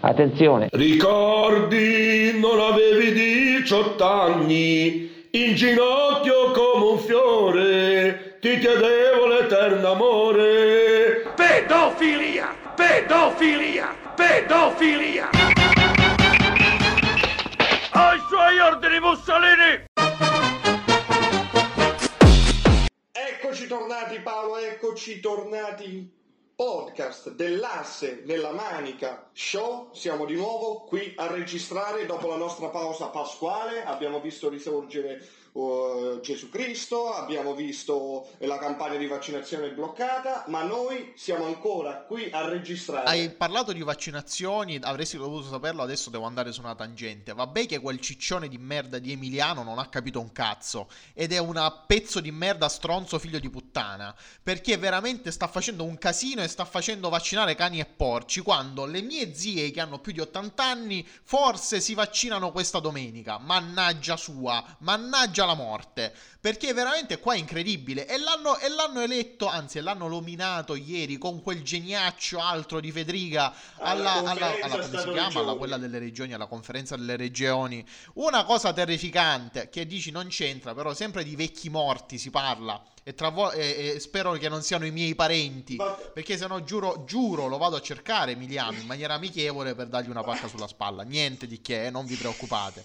Attenzione. Ricordi, non avevi 18 anni, in ginocchio come un fiore, ti chiedevo l'eterno amore. Pedofilia, pedofilia, pedofilia. Ai suoi ordini, Mussolini. Eccoci tornati, Paolo, eccoci tornati. Podcast dell'Asse nella Manica Show, siamo di nuovo qui a registrare dopo la nostra pausa pasquale. Abbiamo visto risorgere Gesù Cristo, abbiamo visto la campagna di vaccinazione bloccata, ma noi siamo ancora qui a registrare. Hai parlato di vaccinazioni, avresti dovuto saperlo, adesso devo andare su una tangente. Vabbè che quel ciccione di merda di Emiliano non ha capito un cazzo ed è una pezzo di merda stronzo figlio di puttana, perché veramente sta facendo un casino e sta facendo vaccinare cani e porci, quando le mie zie che hanno più di 80 anni forse si vaccinano questa domenica. Mannaggia sua, mannaggia la morte, perché veramente qua è incredibile. E l'hanno eletto, anzi l'hanno nominato ieri con quel geniaccio altro di Fedriga alla come si chiama, alla quella delle regioni, alla conferenza delle regioni, una cosa terrificante che dici non c'entra, però sempre di vecchi morti si parla e spero che non siano i miei parenti, perché se no giuro lo vado a cercare Emiliano in maniera amichevole per dargli una pacca sulla spalla, niente di che, non vi preoccupate.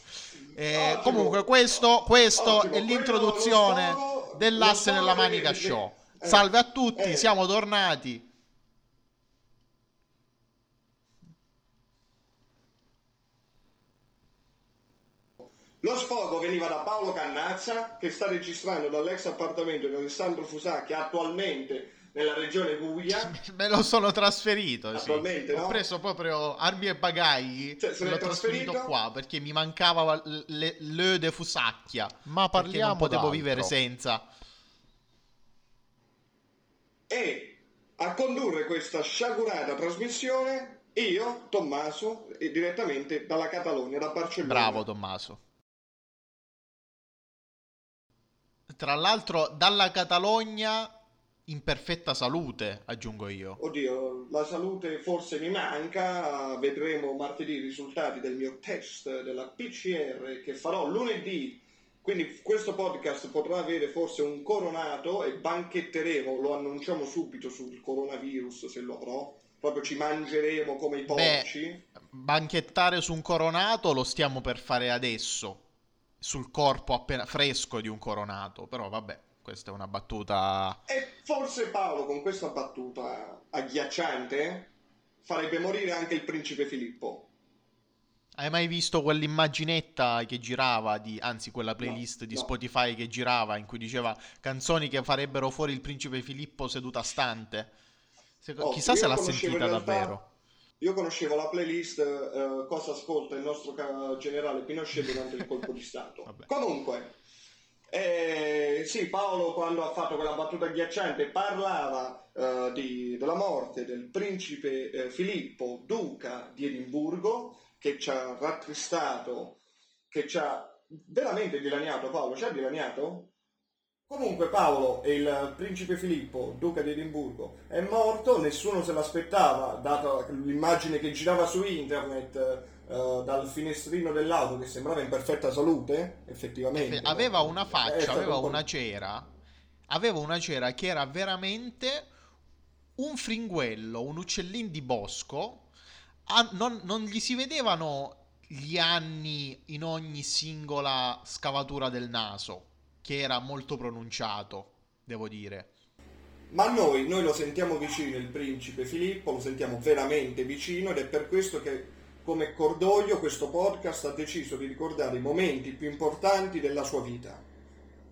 Comunque questo è l'introduzione dell'Asse nella Manica Show. Salve a tutti, siamo tornati. Lo sfogo veniva da Paolo Cannazza, che sta registrando dall'ex appartamento di Alessandro Fusacchia, attualmente nella regione Puglia. Me lo sono trasferito, sì. Ho preso proprio armi e bagagli, me l'ho trasferito qua perché mi mancava le de Fusacchia, ma parliamo, non potevo vivere senza. E a condurre questa sciagurata trasmissione io, Tommaso, e direttamente dalla Catalogna, da Barcellona. Bravo Tommaso. Tra l'altro dalla Catalogna in perfetta salute, aggiungo io. Oddio, la salute forse mi manca, vedremo martedì i risultati del mio test della PCR che farò lunedì, quindi questo podcast potrà avere forse un coronato e banchetteremo, lo annunciamo subito, sul coronavirus se lo avrò, proprio ci mangeremo come i porci. Banchettare su un coronato lo stiamo per fare adesso, sul corpo appena fresco di un coronato, però vabbè. Questa è una battuta. E forse Paolo con questa battuta agghiacciante farebbe morire anche il principe Filippo. Hai mai visto quell'immaginetta che girava quella playlist di Spotify che girava, in cui diceva canzoni che farebbero fuori il principe Filippo seduta stante? Chissà se l'ha sentita davvero. Io conoscevo la playlist cosa ascolta il nostro generale Pinochet durante il colpo di stato. Vabbè. Comunque sì, Paolo quando ha fatto quella battuta agghiacciante parlava della morte del principe Filippo, duca di Edimburgo, che ci ha rattristato, che ci ha veramente dilaniato. Paolo, ci ha dilaniato? Comunque Paolo, il principe Filippo, duca di Edimburgo, è morto, nessuno se l'aspettava, data l'immagine che girava su internet dal finestrino dell'auto, che sembrava in perfetta salute, effettivamente. Aveva una faccia, aveva una cera che era veramente un fringuello, un uccellin di bosco. Non gli si vedevano gli anni in ogni singola scavatura del naso, che era molto pronunciato, devo dire. Ma noi lo sentiamo vicino il principe Filippo, lo sentiamo veramente vicino, ed è per questo che come cordoglio questo podcast ha deciso di ricordare i momenti più importanti della sua vita,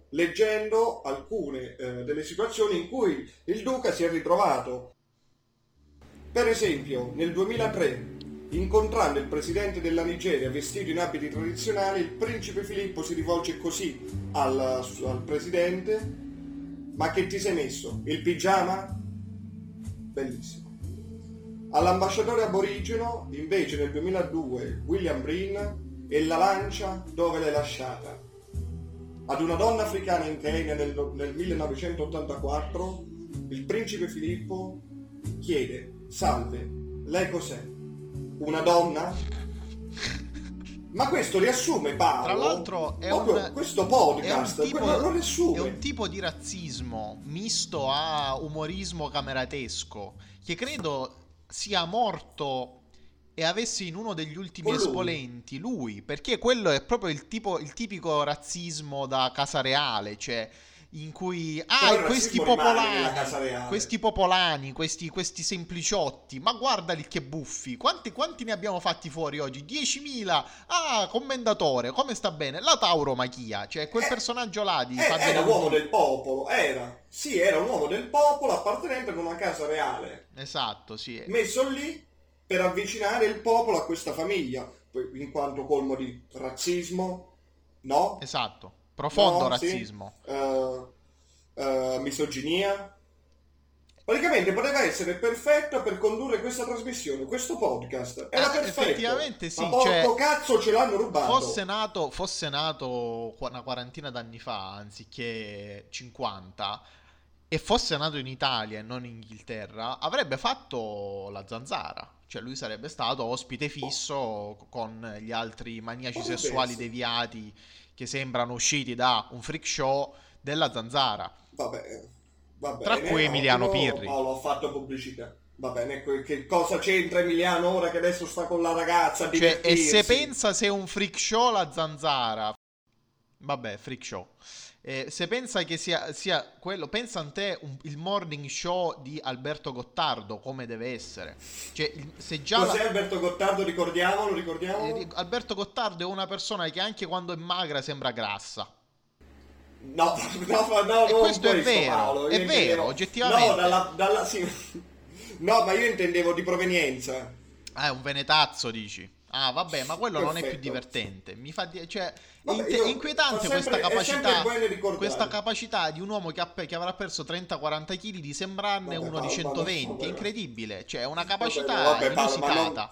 leggendo alcune delle situazioni in cui il duca si è ritrovato. Per esempio, nel 2003, incontrando il presidente della Nigeria vestito in abiti tradizionali, il principe Filippo si rivolge così al presidente: ma che ti sei messo? Il pigiama? Bellissimo. All'ambasciatore aborigeno, invece, nel 2002, William Breen, e la lancia dove l'hai lasciata. Ad una donna africana in Kenya nel 1984, il principe Filippo chiede: salve, lei cos'è? una donna? Ma questo riassume, Paolo. Tra l'altro è un, questo podcast è un, tipo, lo riassume. È un tipo di razzismo misto a umorismo cameratesco che credo sia morto e avessi in uno degli ultimi esponenti lui, perché quello è proprio il tipico razzismo da casa reale, cioè in cui questi popolani, questi sempliciotti, ma guardali che buffi, quanti ne abbiamo fatti fuori oggi? 10.000. Ah, commendatore, come sta bene? La tauromachia, cioè quel personaggio là di era un uomo del popolo, era un uomo del popolo appartenente ad una casa reale. Esatto, sì. Messo lì per avvicinare il popolo a questa famiglia, in quanto colmo di razzismo, no? Esatto, profondo razzismo. Sì. Misoginia. Praticamente poteva essere perfetto per condurre questa trasmissione, questo podcast. Era perfetto. Effettivamente sì. Ma porco cazzo, ce l'hanno rubato. Fosse nato una quarantina d'anni fa, anziché 50... e fosse nato in Italia e non in Inghilterra, avrebbe fatto la zanzara. Cioè lui sarebbe stato ospite fisso con gli altri maniaci sessuali deviati che sembrano usciti da un freak show della zanzara. Vabbè. Tra cui Emiliano Pirri. Paolo ha fatto pubblicità. Va bene, che cosa c'entra Emiliano ora che adesso sta con la ragazza a divertirsi? E se pensa se un freak show la zanzara... Vabbè, freak show. Se pensa che sia quello, pensa a te il morning show di Alberto Gottardo come deve essere. Cioè, se già cos'è Alberto Gottardo? Ricordiamolo. Alberto Gottardo è una persona che anche quando è magra sembra grassa. No, e questo è vero, Paolo, è vero, oggettivamente. No, sì. No, ma io intendevo di provenienza. Ah, è un venetazzo, dici? Ah, vabbè, ma quello non è più divertente. Mi fa cioè, vabbè, inquietante questa capacità di un uomo che avrà perso 30-40 kg di sembrarne uno di 120. È incredibile, cioè è una capacità inusitata.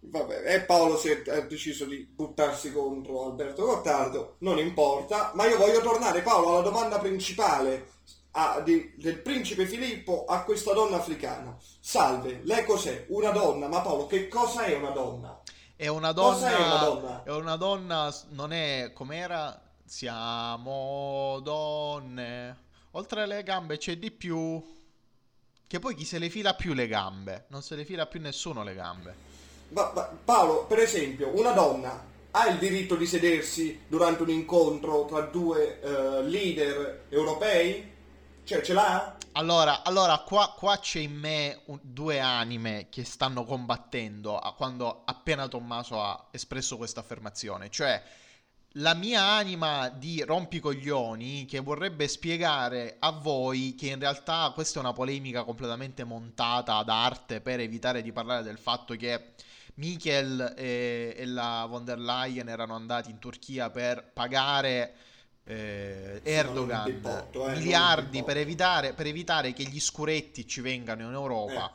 Vabbè, e Paolo si è deciso di buttarsi contro Alberto Gottardo, non importa, ma io voglio tornare, Paolo, alla domanda principale del principe Filippo a questa donna africana. Salve, lei cos'è? Una donna? Ma Paolo, che cosa è una donna? È una donna, non è com'era? Siamo donne. Oltre alle gambe c'è di più. Che poi chi se le fila più le gambe? Non se le fila più nessuno le gambe. Paolo, per esempio, una donna ha il diritto di sedersi durante un incontro tra due leader europei? Cioè, ce l'ha? Allora qua c'è in me due anime che stanno combattendo quando appena Tommaso ha espresso questa affermazione. Cioè, la mia anima di rompicoglioni che vorrebbe spiegare a voi che in realtà questa è una polemica completamente montata ad arte per evitare di parlare del fatto che Michel e la von der Leyen erano andati in Turchia per pagare... Erdogan miliardi per evitare che gli scuretti ci vengano in Europa,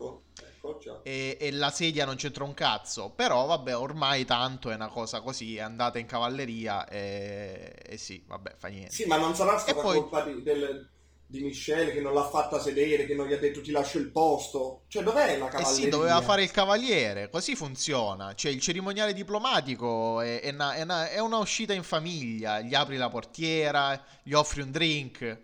e la sedia non c'entra un cazzo, però vabbè, ormai tanto è una cosa così, è andata in cavalleria e sì, vabbè, fa niente. Sì, ma non sarà stata colpa di Michel che non l'ha fatta sedere, che non gli ha detto ti lascio il posto? Cioè, dov'è la cavalleria? Sì, doveva fare il cavaliere, così funziona. Cioè, il cerimoniale diplomatico è una uscita in famiglia, gli apri la portiera, gli offri un drink.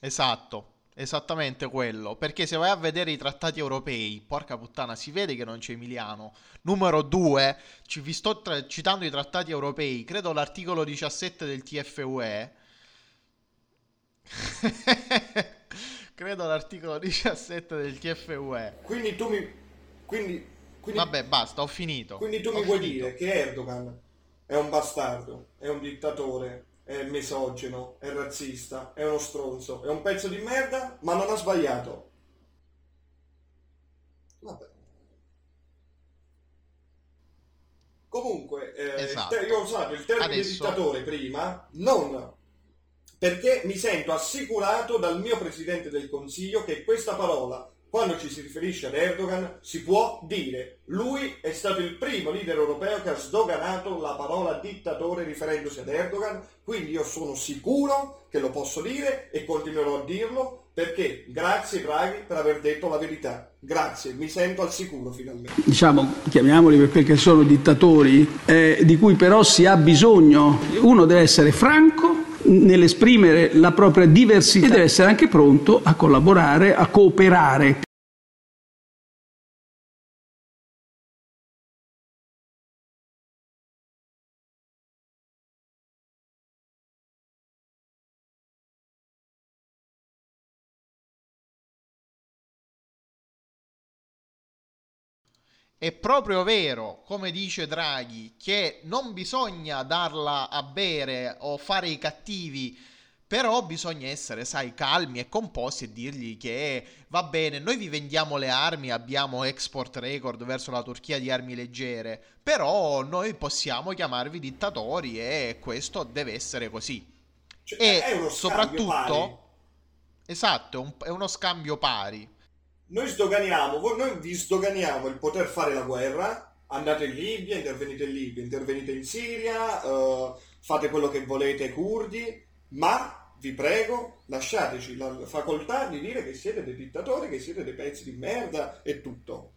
Esatto. Esattamente quello, perché se vai a vedere i trattati europei, porca puttana, si vede che non c'è Emiliano. Numero 2, vi sto citando i trattati europei, credo l'articolo 17 del TFUE. Quindi tu mi... Vabbè, basta, ho finito. Quindi tu mi vuoi dire che Erdogan è un bastardo, è un dittatore, è misogino, è razzista, è uno stronzo, è un pezzo di merda, ma non ha sbagliato. Vabbè. Comunque, esatto. Io ho usato il termine dittatore prima, non perché mi sento assicurato dal mio Presidente del Consiglio che questa parola Quando ci si riferisce ad Erdogan si può dire: lui è stato il primo leader europeo che ha sdoganato la parola dittatore riferendosi ad Erdogan, quindi io sono sicuro che lo posso dire e continuerò a dirlo, perché grazie Draghi per aver detto la verità. Grazie, mi sento al sicuro finalmente. Diciamo, chiamiamoli per quel che sono, dittatori di cui però si ha bisogno. Uno deve essere franco nell'esprimere la propria diversità e deve essere anche pronto a collaborare, a cooperare. È proprio vero, come dice Draghi, che non bisogna darla a bere o fare i cattivi, però bisogna essere, sai, calmi e composti e dirgli che va bene, noi vi vendiamo le armi, abbiamo export record verso la Turchia di armi leggere, però noi possiamo chiamarvi dittatori e questo deve essere così. Cioè, e è uno soprattutto scambio pari. Esatto, è uno scambio pari. Noi vi sdoganiamo il poter fare la guerra, andate in Libia, intervenite in Siria, fate quello che volete ai curdi, ma vi prego lasciateci la facoltà di dire che siete dei dittatori, che siete dei pezzi di merda e tutto.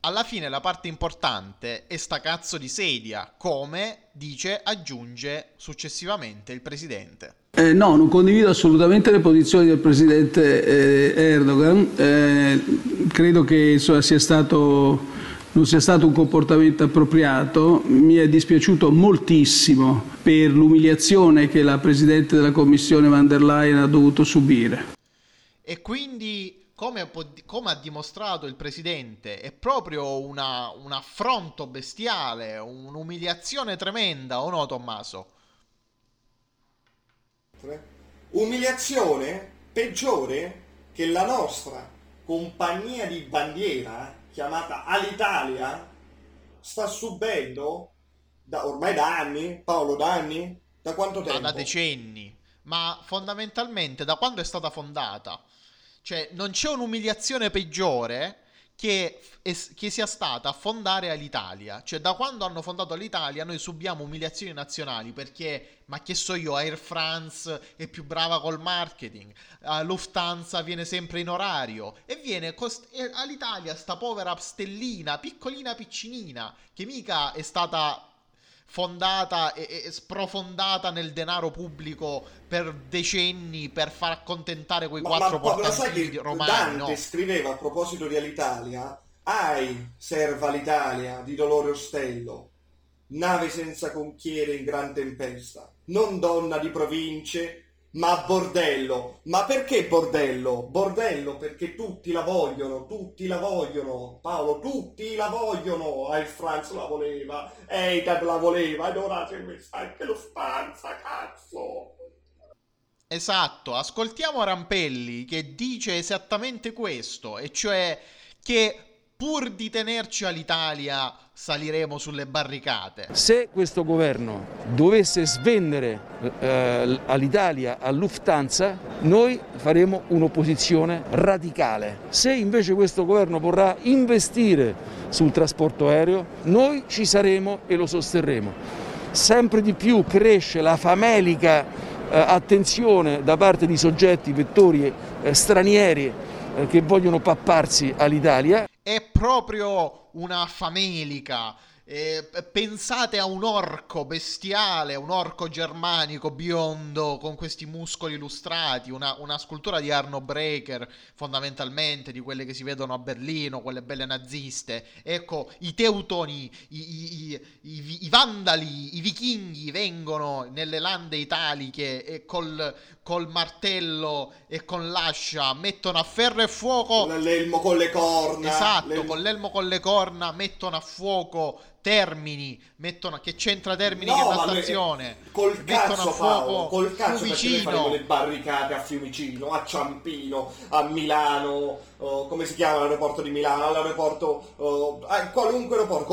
Alla fine la parte importante è sta cazzo di sedia, come dice, aggiunge successivamente il presidente. No, non condivido assolutamente le posizioni del presidente Erdogan, credo che non sia stato un comportamento appropriato, mi è dispiaciuto moltissimo per l'umiliazione che la presidente della commissione von der Leyen ha dovuto subire. E quindi, come ha dimostrato il presidente, è proprio un affronto bestiale, un'umiliazione tremenda, o no Tommaso? Umiliazione peggiore che la nostra compagnia di bandiera chiamata Alitalia sta subendo da quanto tempo? Da decenni, ma fondamentalmente da quando è stata fondata. Cioè non c'è un'umiliazione peggiore che sia stata fondare Alitalia. Cioè da quando hanno fondato Alitalia noi subiamo umiliazioni nazionali, perché, ma che so io, Air France è più brava col marketing, Lufthansa viene sempre in orario e viene Alitalia, sta povera stellina, piccolina piccinina, che mica è stata fondata e sprofondata nel denaro pubblico per decenni per far accontentare quei quattro portantini romani. Dante scriveva a proposito di Alitalia: "Ahi, serva l'Italia di dolore ostello, nave senza conchiere in gran tempesta, non donna di province ma bordello". Ma perché bordello? Bordello perché tutti la vogliono, Paolo, tutti la vogliono. Air France la voleva, Etad la voleva, ed ora c'è anche Lufthansa, cazzo. Esatto, ascoltiamo Rampelli che dice esattamente questo, e cioè che pur di tenerci all'Italia saliremo sulle barricate. Se questo governo dovesse svendere all'Italia, a Lufthansa, noi faremo un'opposizione radicale. Se invece questo governo vorrà investire sul trasporto aereo, noi ci saremo e lo sosterremo. Sempre di più cresce la famelica attenzione da parte di soggetti, vettori stranieri che vogliono papparsi all'Italia. È proprio una famelica, pensate a un orco bestiale, un orco germanico biondo con questi muscoli lustrati, una scultura di Arno Breker fondamentalmente, di quelle che si vedono a Berlino, quelle belle naziste. Ecco, i teutoni, i vandali, i vichinghi vengono nelle lande italiche e col martello e con l'ascia mettono a ferro e fuoco. Con l'elmo con le corna. Esatto, con l'elmo con le corna mettono a fuoco Termini, che c'entra Termini, no, che è una stazione. Col cazzo, Paolo, col cazzo, perché noi faremo le barricate a Fiumicino, a Ciampino, a Milano, come si chiama l'aeroporto di Milano, all'aeroporto, a qualunque aeroporto,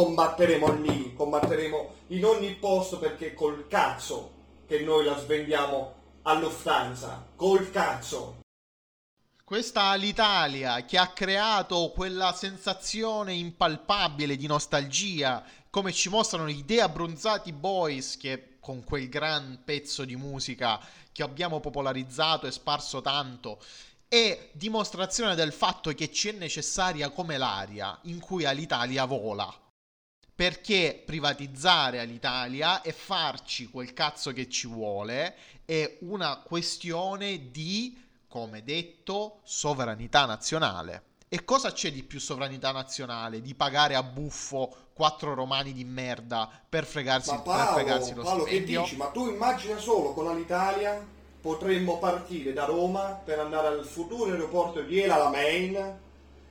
combatteremo in ogni posto, perché col cazzo che noi la svendiamo all'Ostanza, col cazzo. Questa Alitalia che ha creato quella sensazione impalpabile di nostalgia, come ci mostrano i De Abbronzati Boys, che con quel gran pezzo di musica che abbiamo popolarizzato e sparso tanto, è dimostrazione del fatto che ci è necessaria come l'aria in cui Alitalia vola. Perché privatizzare Alitalia e farci quel cazzo che ci vuole è una questione di, come detto, sovranità nazionale. E cosa c'è di più sovranità nazionale di pagare a buffo quattro romani di merda per fregarsi, lo Paolo, stipendio? Che dici? Ma tu immagina solo, con l'Alitalia potremmo partire da Roma per andare al futuro aeroporto di El Alamein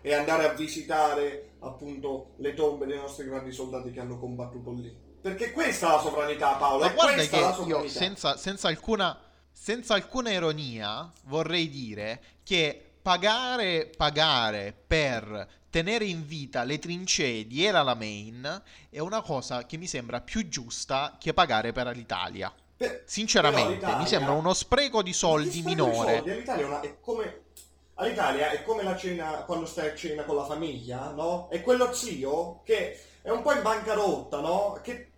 e andare a visitare appunto le tombe dei nostri grandi soldati che hanno combattuto lì. Perché questa è la sovranità, Paolo, è questa la sovranità. Io, senza alcuna ironia vorrei dire che pagare per tenere in vita le trincee di El Alamein è una cosa che mi sembra più giusta che pagare per l'Italia. Sinceramente, mi sembra uno spreco di soldi minore. All'Italia è come la cena, quando stai a cena con la famiglia, no? È quello zio che è un po' in bancarotta, no? Che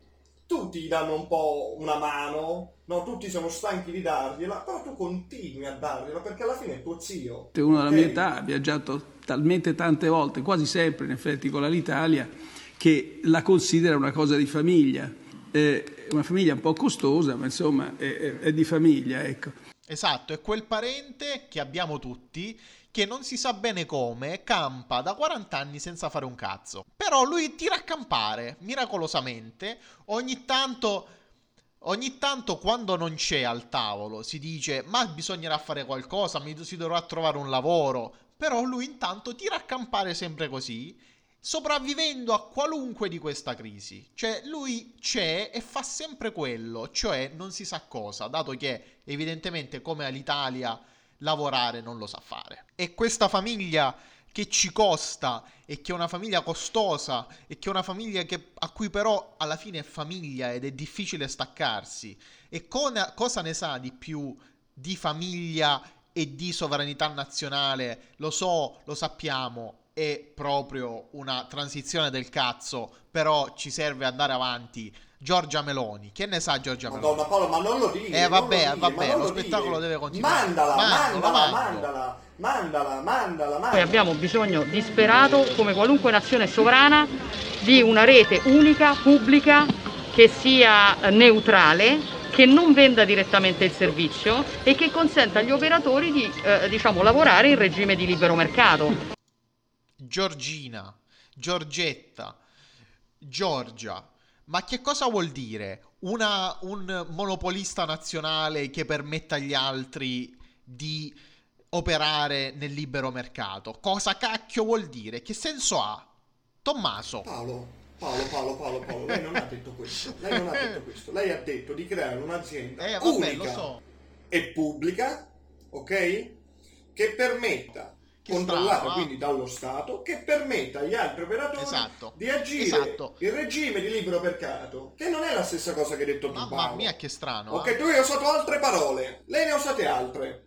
tutti danno un po' una mano, no? Tutti siamo stanchi di dargliela, però tu continui a dargliela perché alla fine è tuo zio. Uno della mia età ha viaggiato talmente tante volte, quasi sempre in effetti con l'Alitalia, che la considera una cosa di famiglia. Una famiglia un po' costosa, ma insomma è di famiglia, ecco. Esatto, è quel parente che abbiamo tutti che non si sa bene come campa da 40 anni senza fare un cazzo. Però lui tira a campare, miracolosamente, ogni tanto quando non c'è al tavolo si dice ma bisognerà fare qualcosa, si dovrà trovare un lavoro, però lui intanto tira a campare sempre così, sopravvivendo a qualunque di questa crisi. Cioè lui c'è e fa sempre quello, cioè non si sa cosa, dato che evidentemente come all'Italia lavorare non lo sa fare. E questa famiglia che ci costa e che è una famiglia costosa e che è una famiglia a cui però alla fine è famiglia ed è difficile staccarsi. E cosa ne sa di più di famiglia e di sovranità nazionale? Lo sappiamo, è proprio una transizione del cazzo, però ci serve andare avanti. Giorgia Meloni, che ne sa Giorgia Meloni? Madonna Paolo, ma non lo dire. Vabbè, lo spettacolo deve continuare. Mandala. Poi abbiamo bisogno disperato, come qualunque nazione sovrana, di una rete unica, pubblica, che sia neutrale, che non venda direttamente il servizio e che consenta agli operatori di lavorare in regime di libero mercato. Giorgina, Giorgetta, Giorgia. Ma che cosa vuol dire un monopolista nazionale che permetta agli altri di operare nel libero mercato? Cosa cacchio vuol dire? Che senso ha? Tommaso. Paolo, lei non ha detto questo. Lei ha detto di creare un'azienda unica, lo so, e pubblica, ok? Che permetta, controllata quindi dallo Stato, che permetta agli altri operatori di agire in regime di libero mercato, che non è la stessa cosa che hai detto tu, Paolo. Mamma mia, che strano. Ok, tu hai usato altre parole, lei ne ha usate altre,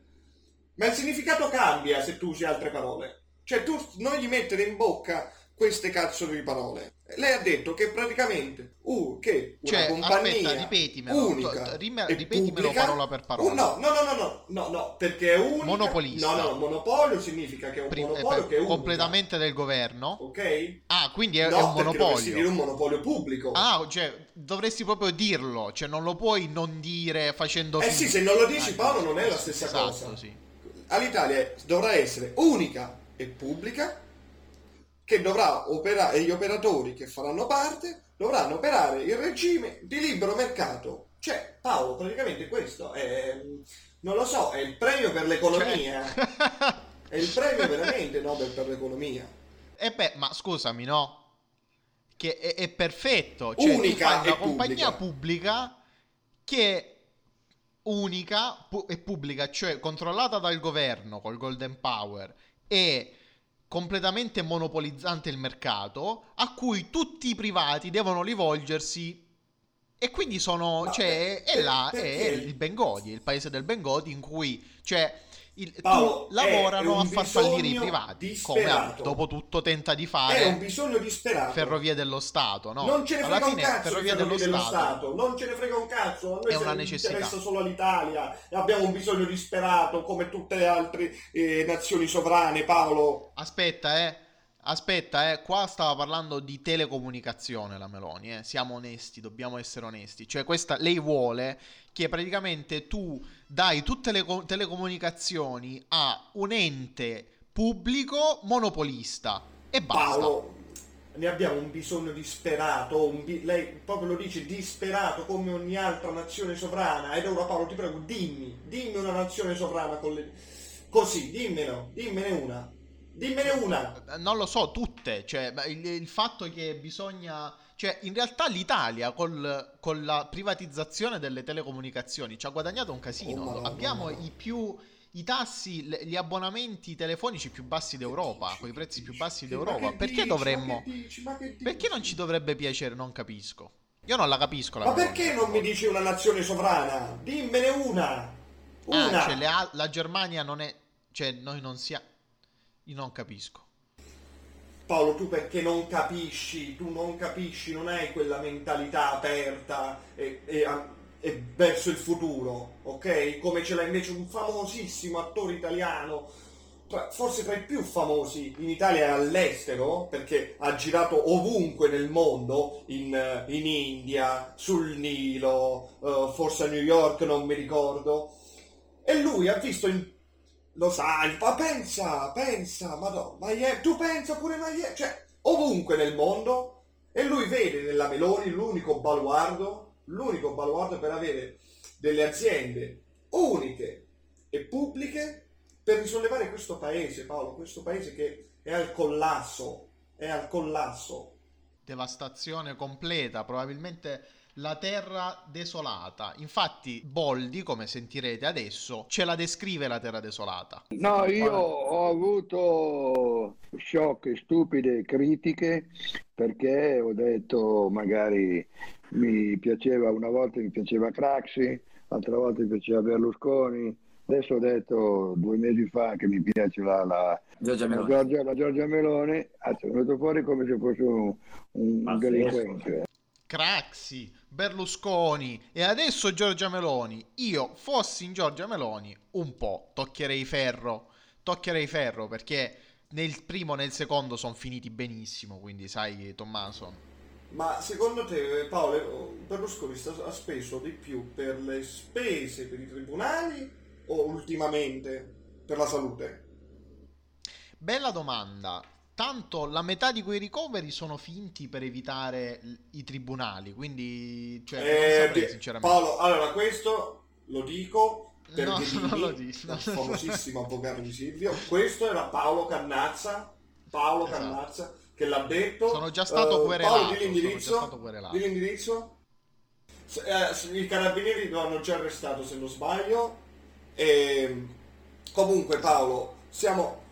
ma il significato cambia se tu usi altre parole. Cioè tu non gli mettere in bocca queste cazzo di parole. Lei ha detto che praticamente che una compagnia unica e ripetimelo parola per parola. No, perché è unica. Monopolista. Monopolio significa che è un monopolio che è unica. Completamente del governo. Ok? Ah, quindi è un monopolio. No, dovresti dire un monopolio pubblico. Ah, cioè dovresti proprio dirlo, cioè non lo puoi non dire facendo sì, se non lo dici Paolo non è la stessa cosa. Sì. All'Italia dovrà essere unica e pubblica, che dovrà operare, e gli operatori che faranno parte dovranno operare in regime di libero mercato. Cioè, Paolo, praticamente questo è, non lo so, è il premio per l'economia. Cioè... è il premio veramente Nobel per l'economia. E beh, ma scusami, no? Che è perfetto. Cioè, unica e una compagnia pubblica che... unica e pubblica, cioè controllata dal governo col Golden Power e... completamente monopolizzante il mercato, a cui tutti i privati devono rivolgersi E quindi sono, ma cioè, è là, è il Bengodi, il paese del Bengodi, in cui, cioè, Paolo, lavorano a far fallire i privati, disperato, come dopo tutto tenta di fare. È un bisogno disperato. Ferrovie dello Stato, no? Non ce ne frega un cazzo, ferrovie dello Stato. Non ce ne frega un cazzo, a noi è una necessità, interessa solo l'Italia. Abbiamo un bisogno disperato come tutte le altre nazioni sovrane, Paolo. Aspetta, qua stava parlando di telecomunicazione la Meloni, siamo onesti, dobbiamo essere onesti, cioè questa, lei vuole che praticamente tu dai tutte le telecomunicazioni a un ente pubblico monopolista e basta. Paolo, ne abbiamo un bisogno disperato, lei proprio lo dice, disperato come ogni altra nazione sovrana, ed ora Paolo ti prego dimmi una nazione sovrana con le... così, dimmene una. Non lo so, tutte. Cioè, il fatto che bisogna... Cioè, in realtà l'Italia con la privatizzazione delle telecomunicazioni ci ha guadagnato un casino. Abbiamo i tassi, gli abbonamenti telefonici più bassi d'Europa, con i prezzi più bassi d'Europa. Perché non ci dovrebbe piacere? Non capisco. Io non la capisco. Ma perché non mi dici una nazione sovrana? Dimmene una. Una. Cioè, la Germania non è... Cioè, noi non siamo... Io non capisco. Paolo, tu perché non capisci? Tu non capisci, non hai quella mentalità aperta e verso il futuro, ok? Come ce l'ha invece un famosissimo attore italiano, forse tra i più famosi in Italia e all'estero, perché ha girato ovunque nel mondo, in India, sul Nilo, forse a New York, non mi ricordo. E lui ha visto lo sai, ma pensa, madonna, tu pensa pure, cioè, ovunque nel mondo, e lui vede nella Meloni l'unico baluardo per avere delle aziende uniche e pubbliche per risollevare questo paese, Paolo, questo paese che è al collasso. Devastazione completa, probabilmente... La terra desolata. Infatti Boldi, come sentirete adesso, ce la descrive la terra desolata. No, io ho avuto shock, stupide critiche, perché ho detto magari una volta mi piaceva Craxi, l'altra volta mi piaceva Berlusconi. Adesso ho detto 2 mesi fa che mi piace la Giorgia Meloni. È venuto fuori come se fosse un delinquente. Craxi, Berlusconi e adesso Giorgia Meloni. Io fossi in Giorgia Meloni un po' toccherei ferro, perché nel primo e nel secondo sono finiti benissimo, quindi sai, Tommaso. Ma secondo te, Paolo, Berlusconi ha speso di più per le spese per i tribunali o ultimamente per la salute? Bella domanda. Tanto la metà di quei ricoveri sono finti per evitare i tribunali, quindi cioè, non saprei sinceramente. Paolo, allora questo lo dico per il famosissimo avvocato di Silvio, questo era Paolo Cannazza che l'ha detto. Sono già stato querelato. Paolo, di l'indirizzo. I carabinieri lo hanno già arrestato, se non sbaglio. E, comunque Paolo, siamo...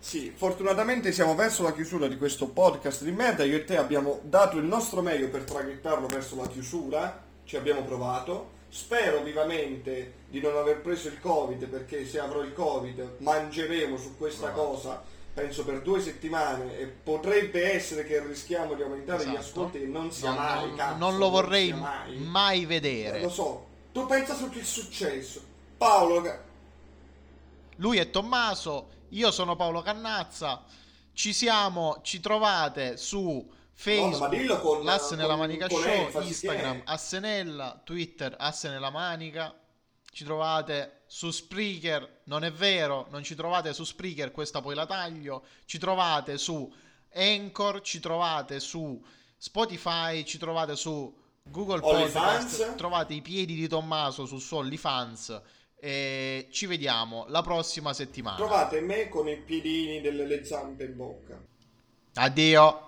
Sì, fortunatamente siamo verso la chiusura di questo podcast di merda. Io e te abbiamo dato il nostro meglio per traghettarlo verso la chiusura. Ci abbiamo provato. Spero vivamente di non aver preso il Covid, perché se avrò il Covid mangeremo su questa cosa, penso, per 2 settimane. E potrebbe essere che rischiamo di aumentare gli ascolti, che non sia mai, cazzo. Non lo vorrei mai vedere. Lo so. Tu pensa su che è successo. Paolo, lui è Tommaso. Io sono Paolo Cannazza, ci trovate su Facebook, Asse nella Manica Show, Instagram, Asse nella, Twitter, Asse nella Manica, ci trovate su Spreaker, non è vero, non ci trovate su Spreaker, questa poi la taglio, ci trovate su Anchor, ci trovate su Spotify, ci trovate su Google Podcast, trovate i piedi di Tommaso su OnlyFans. E ci vediamo la prossima settimana. Trovate me con i piedini delle zampe in bocca. Addio.